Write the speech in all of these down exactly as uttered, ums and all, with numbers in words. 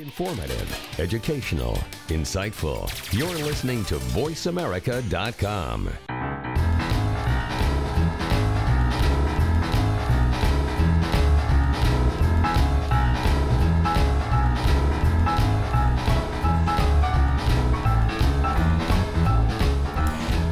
Informative, educational, insightful. You're listening to voice america dot com.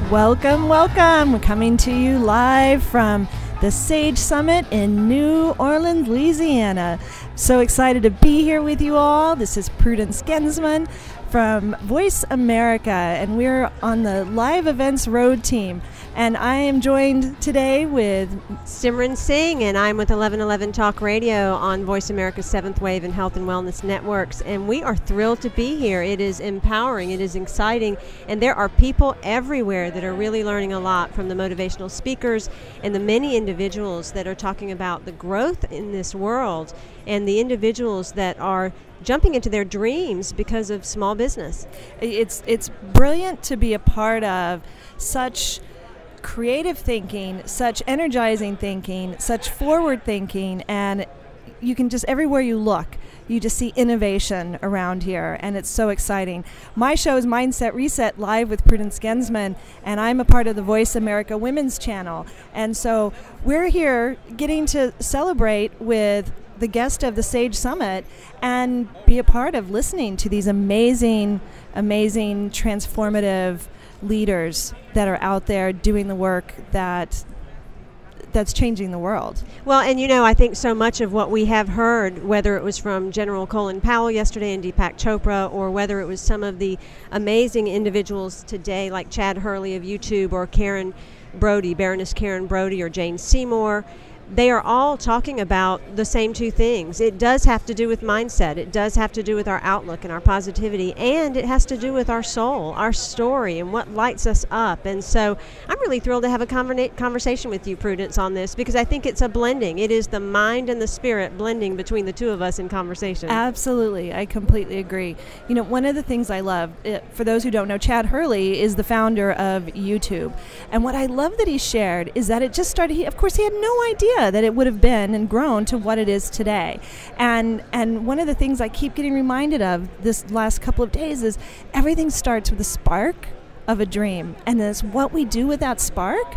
Welcome, welcome. We're coming to you live from the Sage Summit in New Orleans, Louisiana. So excited to be here with you all. This is Prudence Gensman from Voice America, and we're on the Live Events Road team. And I am joined today with Simran Singh, and I'm with eleven eleven Talk Radio on Voice America's seventh Wave and Health and Wellness Networks. And we are thrilled to be here. It is empowering, it is exciting, and there are people everywhere that are really learning a lot from the motivational speakers and the many individuals that are talking about the growth in this world and the individuals that are jumping into their dreams because of small business. It's, it's brilliant to be a part of such creative thinking, such energizing thinking, such forward thinking, and you can just, everywhere you look, you just see innovation around here, and it's so exciting. My show is Mindset Reset Live with Prudence Gensman, and I'm a part of the Voice America Women's Channel. And so we're here getting to celebrate with the guest of the Sage Summit and be a part of listening to these amazing, amazing, transformative leaders that are out there doing the work that that's changing the world. Well, and you know, I think so much of what we have heard, whether it was from General Colin Powell yesterday and Deepak Chopra, or whether it was some of the amazing individuals today like Chad Hurley of YouTube or Karen Brody, Baroness Karen Brody, or Jane Seymour, they are all talking about the same two things. It does have to do with mindset. It does have to do with our outlook and our positivity, and it has to do with our soul, our story, and what lights us up. And so I'm really thrilled to have a converna- conversation with you, Prudence, on this, because I think it's a blending. It is the mind and the spirit blending between the two of us in conversation. Absolutely. I completely agree. You know, one of the things I love, it, for those who don't know, Chad Hurley is the founder of YouTube. And what I love that he shared is that it just started, he, of course, he had no idea that it would have been and grown to what it is today. And and one of the things I keep getting reminded of this last couple of days is everything starts with a spark of a dream. And it's what we do with that spark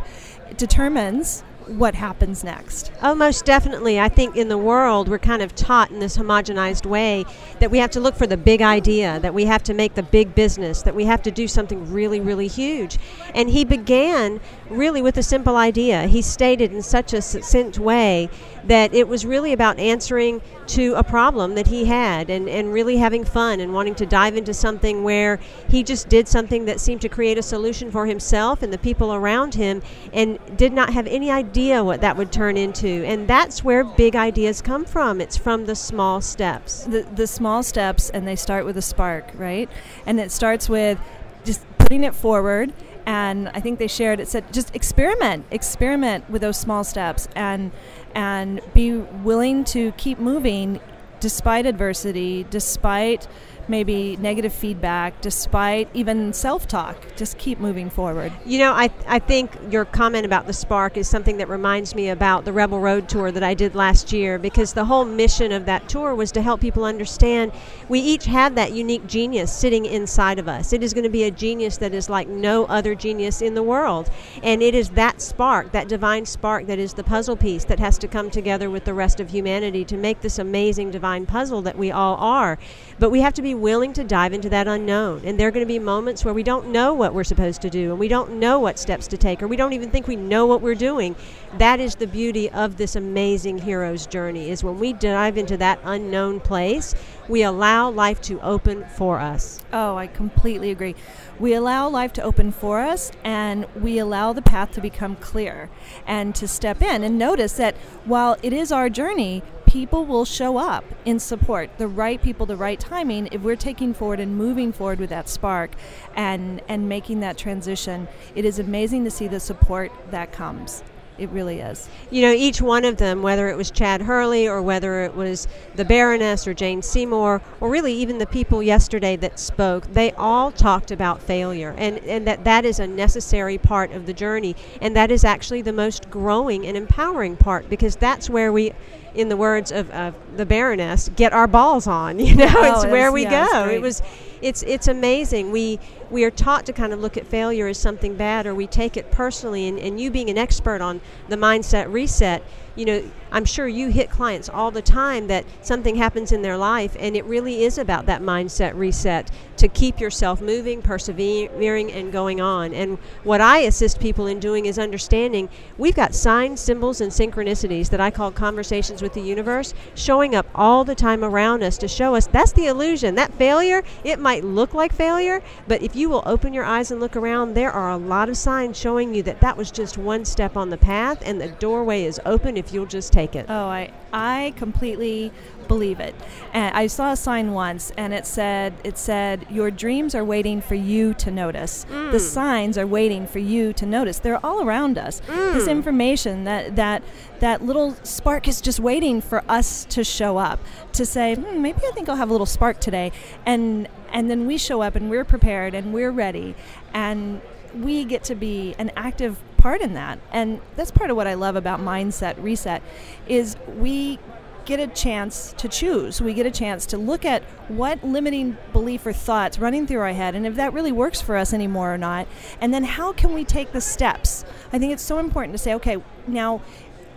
determines what happens next. Oh, most definitely. I think in the world, we're kind of taught in this homogenized way that we have to look for the big idea, that we have to make the big business, that we have to do something really, really huge. And he began really with a simple idea. He stated in such a succinct way that it was really about answering to a problem that he had, and, and really having fun and wanting to dive into something where he just did something that seemed to create a solution for himself and the people around him, and did not have any idea what that would turn into. And that's where big ideas come from. It's from the small steps. The, the small steps, and they start with a spark, right? And it starts with just putting it forward. And I think they shared, it said, just experiment, experiment with those small steps, and and be willing to keep moving despite adversity, despite maybe negative feedback, despite even self-talk. Just keep moving forward. You know, I I think your comment about the spark is something that reminds me about the Rebel Road tour that I did last year, because the whole mission of that tour was to help people understand we each have that unique genius sitting inside of us. It is going to be a genius that is like no other genius in the world. And it is that spark, that divine spark, that is the puzzle piece that has to come together with the rest of humanity to make this amazing divine puzzle that we all are. But we have to be willing to dive into that unknown. And there are going to be moments where we don't know what we're supposed to do, and we don't know what steps to take, or we don't even think we know what we're doing. That is the beauty of this amazing hero's journey, is when we dive into that unknown place, we allow life to open for us. Oh, I completely agree. We allow life to open for us, and we allow the path to become clear, and to step in and notice that while it is our journey, people will show up in support, the right people, the right timing, if we're taking forward and moving forward with that spark and and making that transition. It is amazing to see the support that comes. It really is. You know, each one of them, whether it was Chad Hurley or whether it was the Baroness or Jane Seymour, or really even the people yesterday that spoke, they all talked about failure, and, and that that is a necessary part of the journey. And that is actually the most growing and empowering part, because that's where we in the words of, of the Baroness, get our balls on. You know, oh, it's where we yeah, go. It was, it's it's amazing. We we are taught to kind of look at failure as something bad, or we take it personally. And, and you being an expert on the mindset reset, you know, I'm sure you hit clients all the time that something happens in their life, and it really is about that mindset reset to keep yourself moving, persevering, and going on. And what I assist people in doing is understanding we've got signs, symbols, and synchronicities that I call conversations with the universe showing up all the time around us to show us that's the illusion, that failure, it might look like failure, but if you will open your eyes and look around, there are a lot of signs showing you that that was just one step on the path, and the doorway is open if you'll just take it. Oh, I, I completely believe it. And I saw a sign once, and it said, it said, your dreams are waiting for you to notice. Mm. The signs are waiting for you to notice. They're all around us. Mm. This information, that, that, that little spark is just waiting for us to show up, to say, hmm, maybe I think I'll have a little spark today. And, and then we show up, and we're prepared, and we're ready. And we get to be an active part in that. And that's part of what I love about Mindset Reset is we get a chance to choose. We get a chance to look at what limiting belief or thoughts running through our head, and if that really works for us anymore or not. And then how can we take the steps? I think it's so important to say, okay, now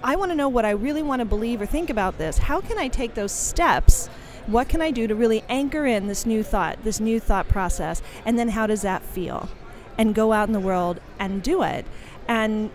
I want to know what I really want to believe or think about this. How can I take those steps? What can I do to really anchor in this new thought, this new thought process? And then how does that feel? And go out in the world and do it. And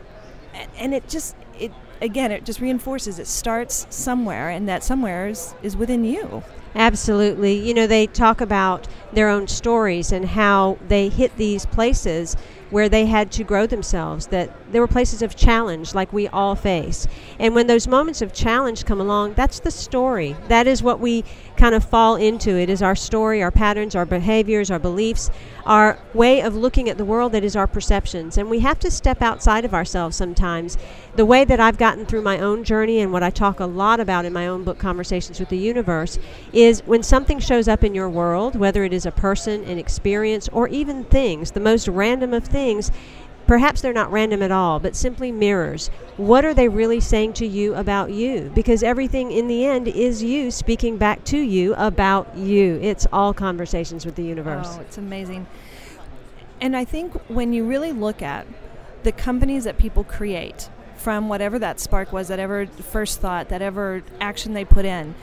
and it just, it again, it just reinforces it starts somewhere, and that somewhere is, is within you. Absolutely. You know, they talk about their own stories and how they hit these places where they had to grow themselves, that there were places of challenge like we all face. And when those moments of challenge come along, that's the story. That is what we kind of fall into. It is our story, our patterns, our behaviors, our beliefs, our way of looking at the world that is our perceptions. And we have to step outside of ourselves sometimes. The way that I've gotten through my own journey and what I talk a lot about in my own book, Conversations with the Universe, is when something shows up in your world, whether it is a person, an experience, or even things, the most random of things, Things, perhaps they're not random at all, but simply mirrors. What are they really saying to you about you? Because everything in the end is you speaking back to you about you. It's all conversations with the universe. Oh, it's amazing. And I think when you really look at the companies that people create from whatever that spark was, that ever first thought, that ever action they put in,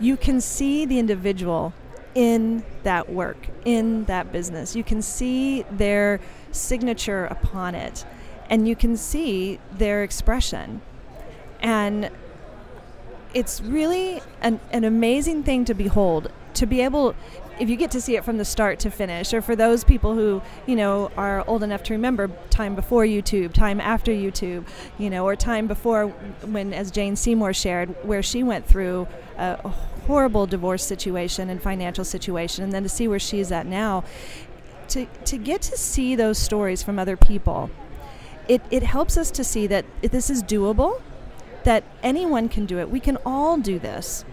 you can see the individual in that work, in that business. You can see their signature upon it, and you can see their expression. And it's really an, an amazing thing to behold, to be able, if you get to see it from the start to finish, or for those people who, you know, are old enough to remember time before YouTube, time after YouTube, you know, or time before when, as Jane Seymour shared, where she went through a, a horrible divorce situation and financial situation, and then to see where she's at now, to to get to see those stories from other people, it, it helps us to see that this is doable, that anyone can do it. We can all do this.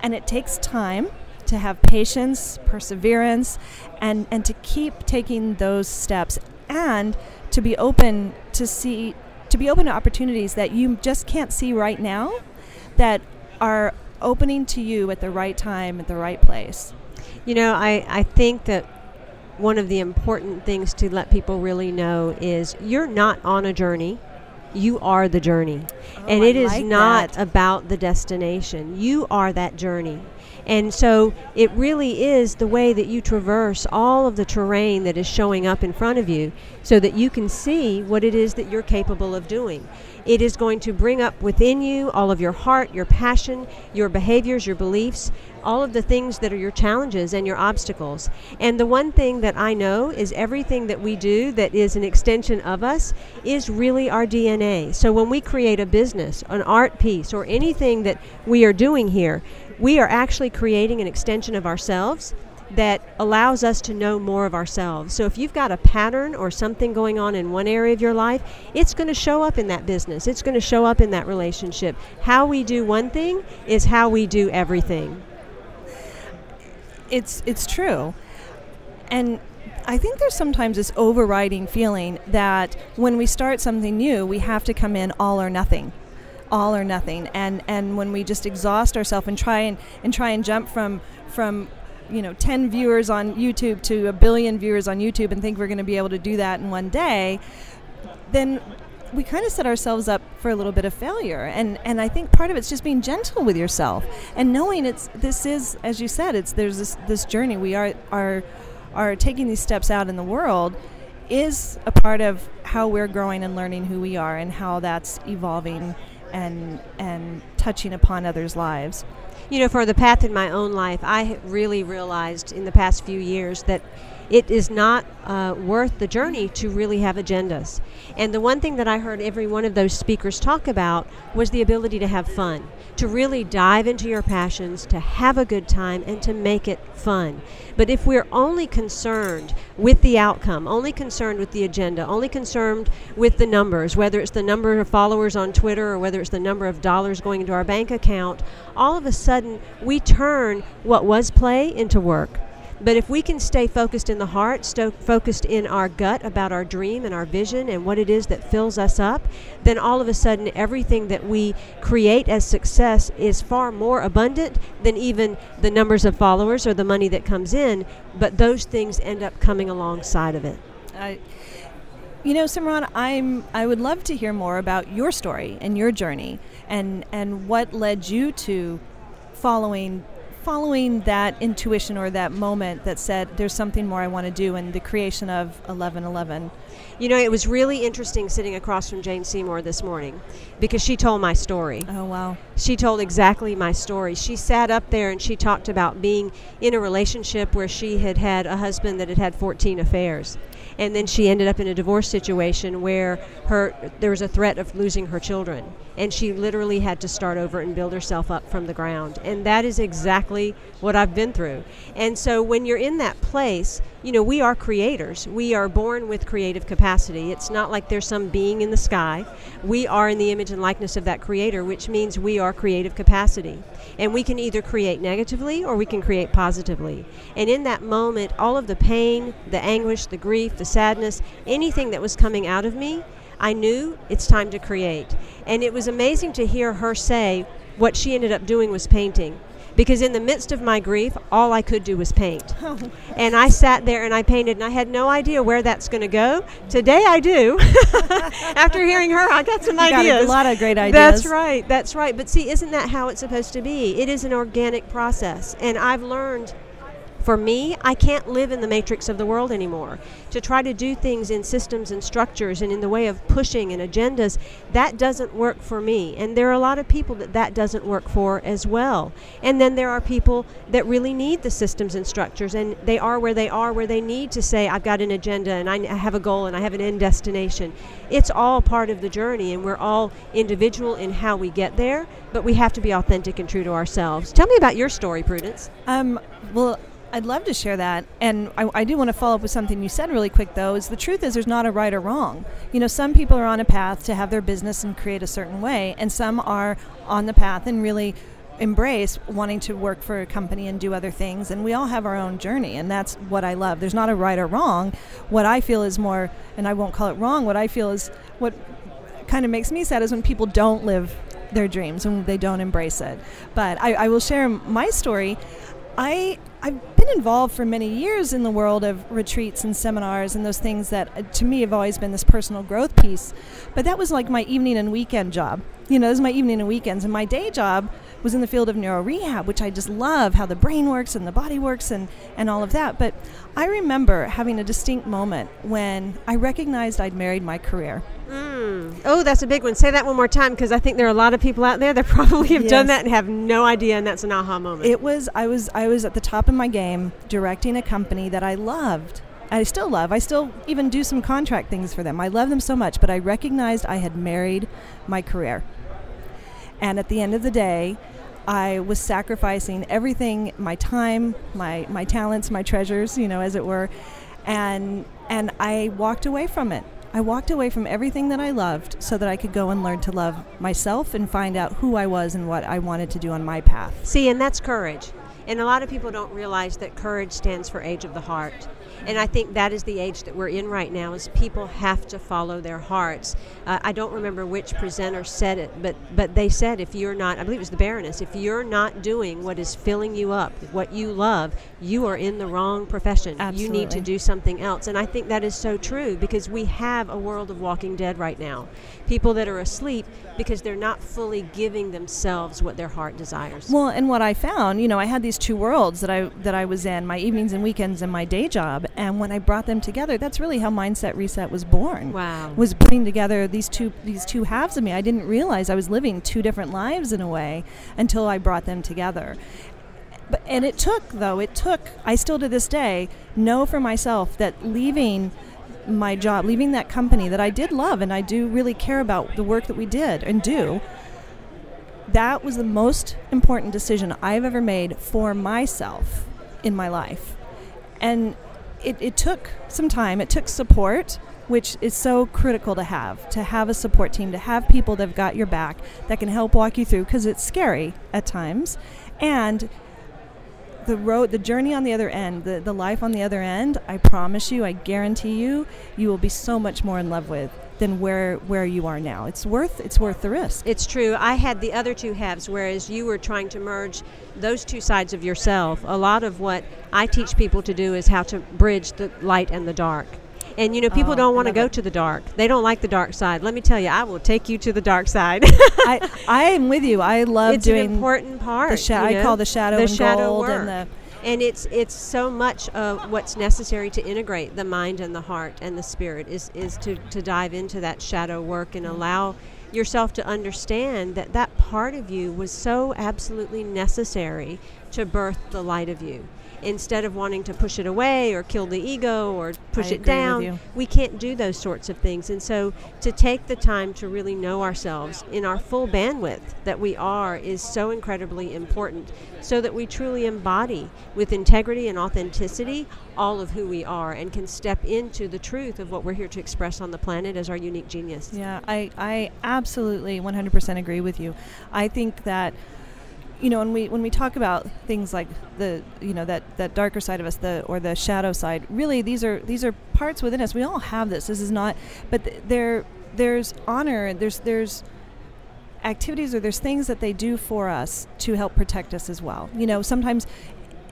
And it takes time to have patience, perseverance, and, and to keep taking those steps, and to be open to see, to be open to opportunities that you just can't see right now that are opening to you at the right time, at the right place. You know, I, I think that one of the important things to let people really know is you're not on a journey. You are the journey. Oh, and it I like is not that. About the destination. You are that journey. And so it really is the way that you traverse all of the terrain that is showing up in front of you so that you can see what it is that you're capable of doing. It is going to bring up within you all of your heart, your passion, your behaviors, your beliefs, all of the things that are your challenges and your obstacles. And the one thing that I know is everything that we do that is an extension of us is really our D N A. So when we create a business, an art piece, or anything that we are doing here, we are actually creating an extension of ourselves that allows us to know more of ourselves. So if you've got a pattern or something going on in one area of your life, it's going to show up in that business. It's going to show up in that relationship. How we do one thing is how we do everything. It's it's true. And I think there's sometimes this overriding feeling that when we start something new, we have to come in all or nothing. all or nothing. And, and when we just exhaust ourselves and try and, and try and jump from from you know ten viewers on YouTube to a billion viewers on YouTube and think we're going to be able to do that in one day, then we kind of set ourselves up for a little bit of failure. And, and I think part of it's just being gentle with yourself and knowing it's this is, as you said, it's there's this, this journey. We are are are taking these steps out in the world is a part of how we're growing and learning who we are and how that's evolving and and touching upon others' lives. You know, for the path in my own life, I really realized in the past few years that it is not uh, worth the journey to really have agendas. And the one thing that I heard every one of those speakers talk about was the ability to have fun, to really dive into your passions, to have a good time, and to make it fun. But if we're only concerned with the outcome, only concerned with the agenda, only concerned with the numbers, whether it's the number of followers on Twitter or whether it's the number of dollars going into our bank account, all of a sudden we turn what was play into work. But if we can stay focused in the heart, stay focused in our gut about our dream and our vision and what it is that fills us up, then all of a sudden everything that we create as success is far more abundant than even the numbers of followers or the money that comes in, but those things end up coming alongside of it. I, you know, Simran, I'm, I would love to hear more about your story and your journey and, and what led you to following following that intuition or that moment that said there's something more I want to do, and the creation of eleven eleven. You know, it was really interesting sitting across from Jane Seymour this morning because she told my story. Oh, wow. She told exactly my story. She sat up there and she talked about being in a relationship where she had had a husband that had had fourteen affairs. And then she ended up in a divorce situation where her there was a threat of losing her children. And she literally had to start over and build herself up from the ground. And that is exactly what I've been through. And so when you're in that place, you know, we are creators. We are born with creative capacity. It's not like there's some being in the sky. We are in the image and likeness of that creator, which means we are creative capacity. And we can either create negatively or we can create positively. And in that moment, all of the pain, the anguish, the grief, the sadness, anything that was coming out of me, I knew it's time to create. And it was amazing to hear her say what she ended up doing was painting. Because in the midst of my grief, all I could do was paint. Oh. And I sat there and I painted, and I had no idea where that's going to go. Today I do. After hearing her, I got some you ideas. Got a lot of great ideas. That's right. That's right. But see, isn't that how it's supposed to be? It is an organic process. And I've learned, for me, I can't live in the matrix of the world anymore. To try to do things in systems and structures and in the way of pushing and agendas, that doesn't work for me. And there are a lot of people that that doesn't work for as well. And then there are people that really need the systems and structures, and they are where they are, where they need to say, I've got an agenda and I have a goal and I have an end destination. It's all part of the journey, and we're all individual in how we get there, but we have to be authentic and true to ourselves. Tell me about your story, Prudence. Um, well. I'd love to share that, and I, I do want to follow up with something you said really quick, though, is the truth is there's not a right or wrong. You know, some people are on a path to have their business and create a certain way, and some are on the path and really embrace wanting to work for a company and do other things, and we all have our own journey, and that's what I love. There's not a right or wrong. What I feel is more, and I won't call it wrong, what I feel is what kind of makes me sad is when people don't live their dreams and they don't embrace it. But I, I will share my story. I... I've been involved for many years in the world of retreats and seminars and those things that, uh, to me, have always been this personal growth piece. But that was like my evening and weekend job. You know, this is my evening and weekends. And my day job was in the field of neuro rehab, which I just love, how the brain works and the body works and, and all of that. But I remember having a distinct moment when I recognized I'd married my career. Mm. Oh, that's a big one. Say that one more time, because I think there are a lot of people out there that probably have yes. done that and have no idea, and that's an aha moment. It was, I was, I was at the top of my game directing a company that I loved. I still love. I still even do some contract things for them. I love them so much, but I recognized I had married my career. And at the end of the day, I was sacrificing everything, my time, my, my talents, my treasures, you know, as it were. And and I walked away from it. I walked away from everything that I loved so that I could go and learn to love myself and find out who I was and what I wanted to do on my path. See, and that's courage. And a lot of people don't realize that courage stands for age of the heart. And I think that is the age that we're in right now, is people have to follow their hearts. Uh, I don't remember which presenter said it, but, but they said if you're not, I believe it was the Baroness, if you're not doing what is filling you up, what you love, you are in the wrong profession. Absolutely. You need to do something else. And I think that is so true, because we have a world of walking dead right now. People that are asleep because they're not fully giving themselves what their heart desires. Well, and what I found, you know, I had these two worlds that I that I was in, my evenings and weekends and my day job. And when I brought them together, that's really how Mindset Reset was born. Wow. Was putting together these two these two halves of me. I didn't realize I was living two different lives in a way until I brought them together. But, and it took, though, it took, I still to this day know for myself that leaving my job, leaving that company that I did love and I do really care about the work that we did and do, that was the most important decision I've ever made for myself in my life. And It, it took some time. It took support, which is so critical to have, to have a support team, to have people that have got your back, that can help walk you through, because it's scary at times. And the road, the journey on the other end, the, the life on the other end, I promise you, I guarantee you, you will be so much more in love with than where where you are now. It's worth it's worth the risk. It's true. I had the other two halves, whereas you were trying to merge those two sides of yourself. A lot of what I teach people to do is how to bridge the light and the dark. And, you know, people oh, don't want to go it. to the dark. They don't like the dark side. Let me tell you, I will take you to the dark side. I, I am with you. I love it's doing... It's an important part. The sha- you know? I call the shadow the and shadow gold. Work. And the And it's it's so much of what's necessary to integrate the mind and the heart and the spirit is, is to, to dive into that shadow work and allow yourself to understand that that part of you was so absolutely necessary to birth the light of you. Instead of wanting to push it away or kill the ego or push it down, we can't do those sorts of things. And so to take the time to really know ourselves in our full bandwidth that we are is so incredibly important, so that we truly embody with integrity and authenticity all of who we are and can step into the truth of what we're here to express on the planet as our unique genius. Yeah, I, I absolutely one hundred percent agree with you. I think that You know, when we when we talk about things like the you know that, that darker side of us, the or the shadow side, really these are these are parts within us. We all have this. This is not, but th- there there's honor. There's there's activities or there's things that they do for us to help protect us as well. You know, sometimes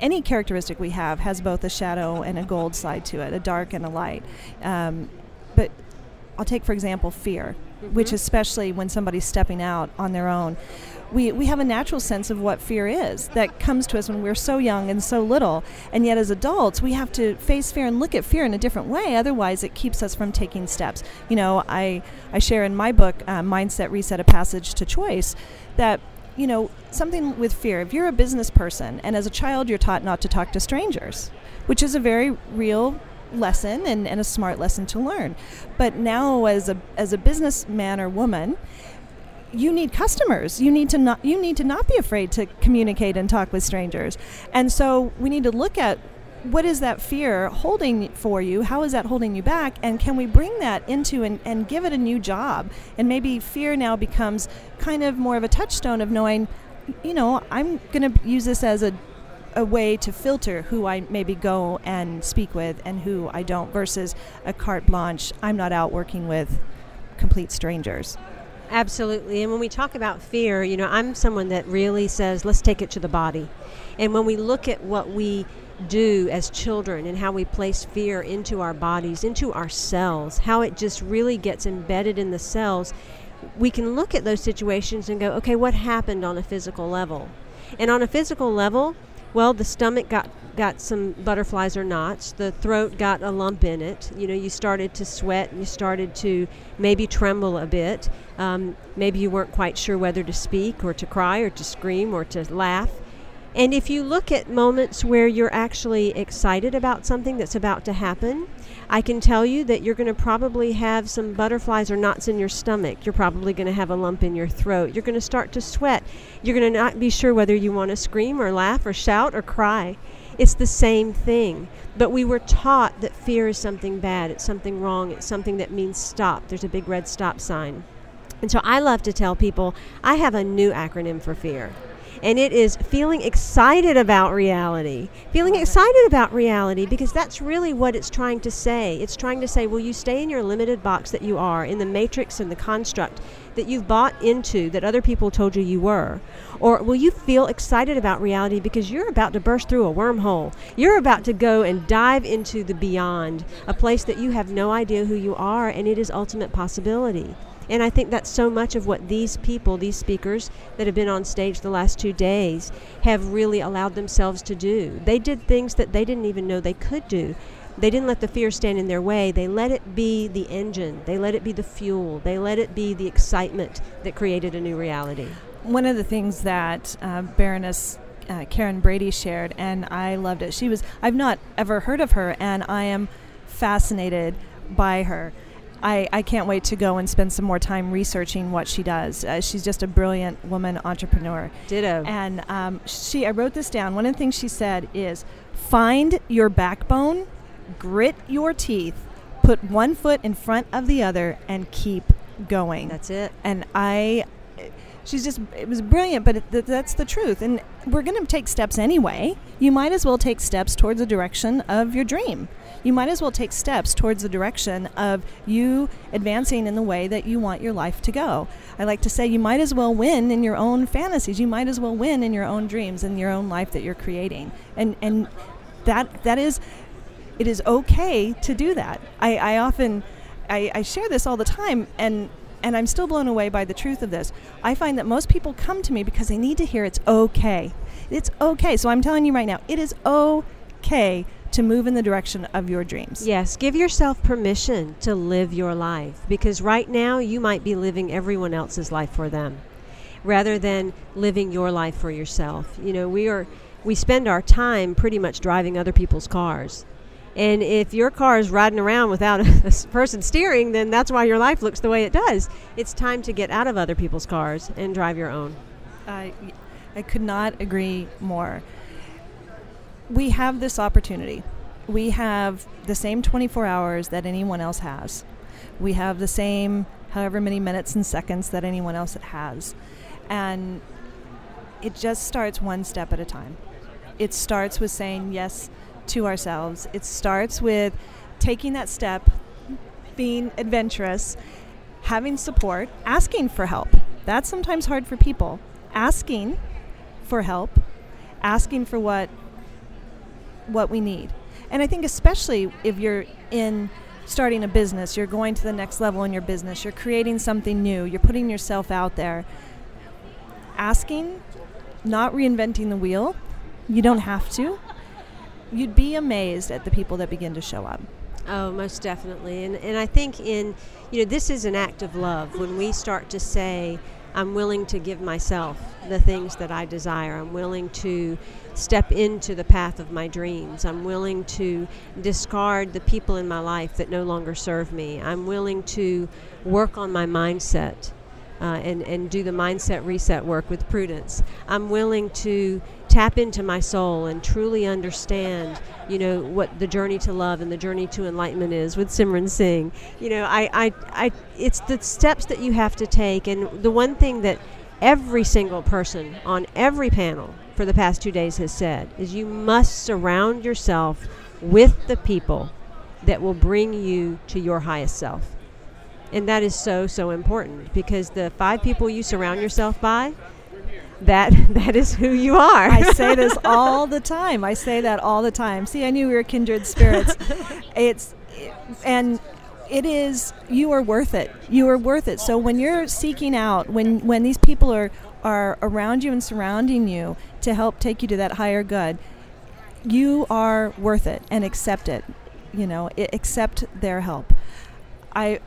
any characteristic we have has both a shadow and a gold side to it, a dark and a light. Um, but I'll take for example fear, mm-hmm. which especially when somebody's stepping out on their own. We we have a natural sense of what fear is that comes to us when we're so young and so little. And yet as adults, we have to face fear and look at fear in a different way. Otherwise, it keeps us from taking steps. You know, I, I share in my book, uh, Mindset Reset, A Passage to Choice, that, you know, something with fear. If you're a business person and as a child, you're taught not to talk to strangers, which is a very real lesson and, and a smart lesson to learn. But now as a as a businessman or woman, you need customers. You need to not. You need to not be afraid to communicate and talk with strangers. And so we need to look at what is that fear holding for you. How is that holding you back? And can we bring that into and, and give it a new job? And maybe fear now becomes kind of more of a touchstone of knowing, you know, I'm going to use this as a a way to filter who I maybe go and speak with and who I don't. Versus a carte blanche. I'm not out working with complete strangers. Absolutely. And when we talk about fear, you know, I'm someone that really says, let's take it to the body. And when we look at what we do as children and how we place fear into our bodies, into our cells, how it just really gets embedded in the cells, we can look at those situations and go, okay, what happened on a physical level? And on a physical level, well, the stomach got got some butterflies or knots. The throat got a lump in it. You know, you started to sweat. You started to maybe tremble a bit. Um, maybe you weren't quite sure whether to speak or to cry or to scream or to laugh. And if you look at moments where you're actually excited about something that's about to happen, I can tell you that you're going to probably have some butterflies or knots in your stomach. You're probably going to have a lump in your throat. You're going to start to sweat. You're going to not be sure whether you want to scream or laugh or shout or cry. It's the same thing. But we were taught that fear is something bad. It's something wrong. It's something that means stop. There's a big red stop sign. And so I love to tell people I have a new acronym for fear. and it is feeling excited about reality. Feeling excited about reality, because that's really what it's trying to say. It's trying to say, will you stay in your limited box that you are, in the matrix and the construct that you've bought into, that other people told you you were? Or will you feel excited about reality, because you're about to burst through a wormhole? You're about to go and dive into the beyond, a place that you have no idea who you are, and it is ultimate possibility. And I think that's so much of what these people, these speakers that have been on stage the last two days have really allowed themselves to do. They did things that they didn't even know they could do. They didn't let the fear stand in their way. They let it be the engine. They let it be the fuel. They let it be the excitement that created a new reality. One of the things that uh, Baroness uh, Karen Brody shared, and I loved it. She was, I've not ever heard of her, and I am fascinated by her. I, I can't wait to go and spend some more time researching what she does. Uh, she's just a brilliant woman entrepreneur. Ditto. And um, she, I wrote this down. One of the things she said is, find your backbone, grit your teeth, put one foot in front of the other, and keep going. That's it. And I, she's just, it was brilliant, but it, th- that's the truth. And we're going to take steps anyway. You might as well take steps towards the direction of your dream. You might as well take steps towards the direction of you advancing in the way that you want your life to go. I like to say you might as well win in your own fantasies. You might as well win in your own dreams and your own life that you're creating. And and that that is, it is okay to do that. I, I often, I, I share this all the time, and, and I'm still blown away by the truth of this. I find that most people come to me because they need to hear it's okay. It's okay. So I'm telling you right now, it is okay to move in the direction of your dreams. Yes, give yourself permission to live your life, because right now you might be living everyone else's life for them rather than living your life for yourself. You know, we are we spend our time pretty much driving other people's cars. And if your car is riding around without a person steering, then that's why your life looks the way it does. It's time to get out of other people's cars and drive your own. I uh, I could not agree more. We have this opportunity. We have the same twenty-four hours that anyone else has. We have the same however many minutes and seconds that anyone else has. And it just starts one step at a time. It starts with saying yes to ourselves. It starts with taking that step, being adventurous, having support, asking for help. That's sometimes hard for people. Asking for help, asking for what what we need. And I think especially if you're in starting a business, you're going to the next level in your business, you're creating something new, you're putting yourself out there. Asking, not reinventing the wheel. You don't have to. You'd be amazed at the people that begin to show up. Oh, most definitely. And and I think in, you know, this is an act of love when we start to say, I'm willing to give myself the things that I desire. I'm willing to step into the path of my dreams. I'm willing to discard the people in my life that no longer serve me. I'm willing to work on my mindset uh, and, and do the mindset reset work with Prudence. I'm willing to tap into my soul and truly understand, you know, what the journey to love and the journey to enlightenment is with Simran Singh. You know, I, I, I, it's the steps that you have to take. And the one thing that every single person on every panel for the past two days has said is you must surround yourself with the people that will bring you to your highest self. And that is so, so important, because the five people you surround yourself by, That that is who you are. I say this all the time. I say that all the time. See, I knew we were kindred spirits. It's and it is. You are worth it. You are worth it. So when you're seeking out, when when these people are are around you and surrounding you to help take you to that higher good, you are worth it, and accept it. You know, it, accept their help. I.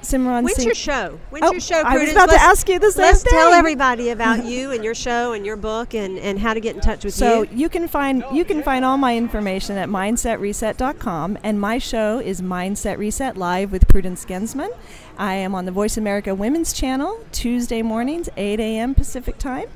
Simran When's Singh. your show? When's oh, your show, Prudence? I was about let's, to ask you the same let's thing. Let's tell everybody about you and your show and your book and, and how to get in touch with so you. So you can find you can find all my information at mindset reset dot com, and my show is Mindset Reset Live with Prudence Gensman. I am on the Voice America Women's Channel Tuesday mornings, eight a.m. Pacific time.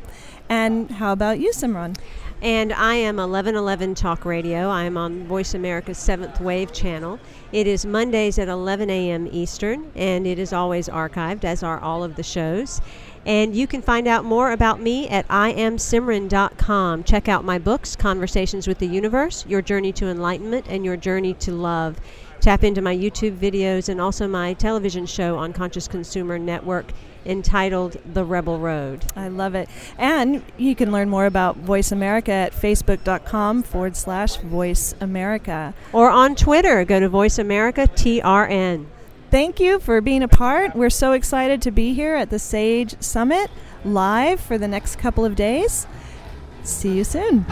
And how about you, Simran? And I am eleven eleven Talk Radio. I am on Voice America's seventh Wave channel. It is Mondays at eleven a.m. Eastern, and it is always archived, as are all of the shows. And you can find out more about me at I am Simran dot com. Check out my books, Conversations with the Universe, Your Journey to Enlightenment, and Your Journey to Love. Tap into my YouTube videos and also my television show on Conscious Consumer Network entitled The Rebel Road. I love it. And you can learn more about Voice America at facebook.com forward slash Voice America. Or on Twitter, go to Voice America T R N. Thank you for being a part. We're so excited to be here at the Sage Summit live for the next couple of days. See you soon.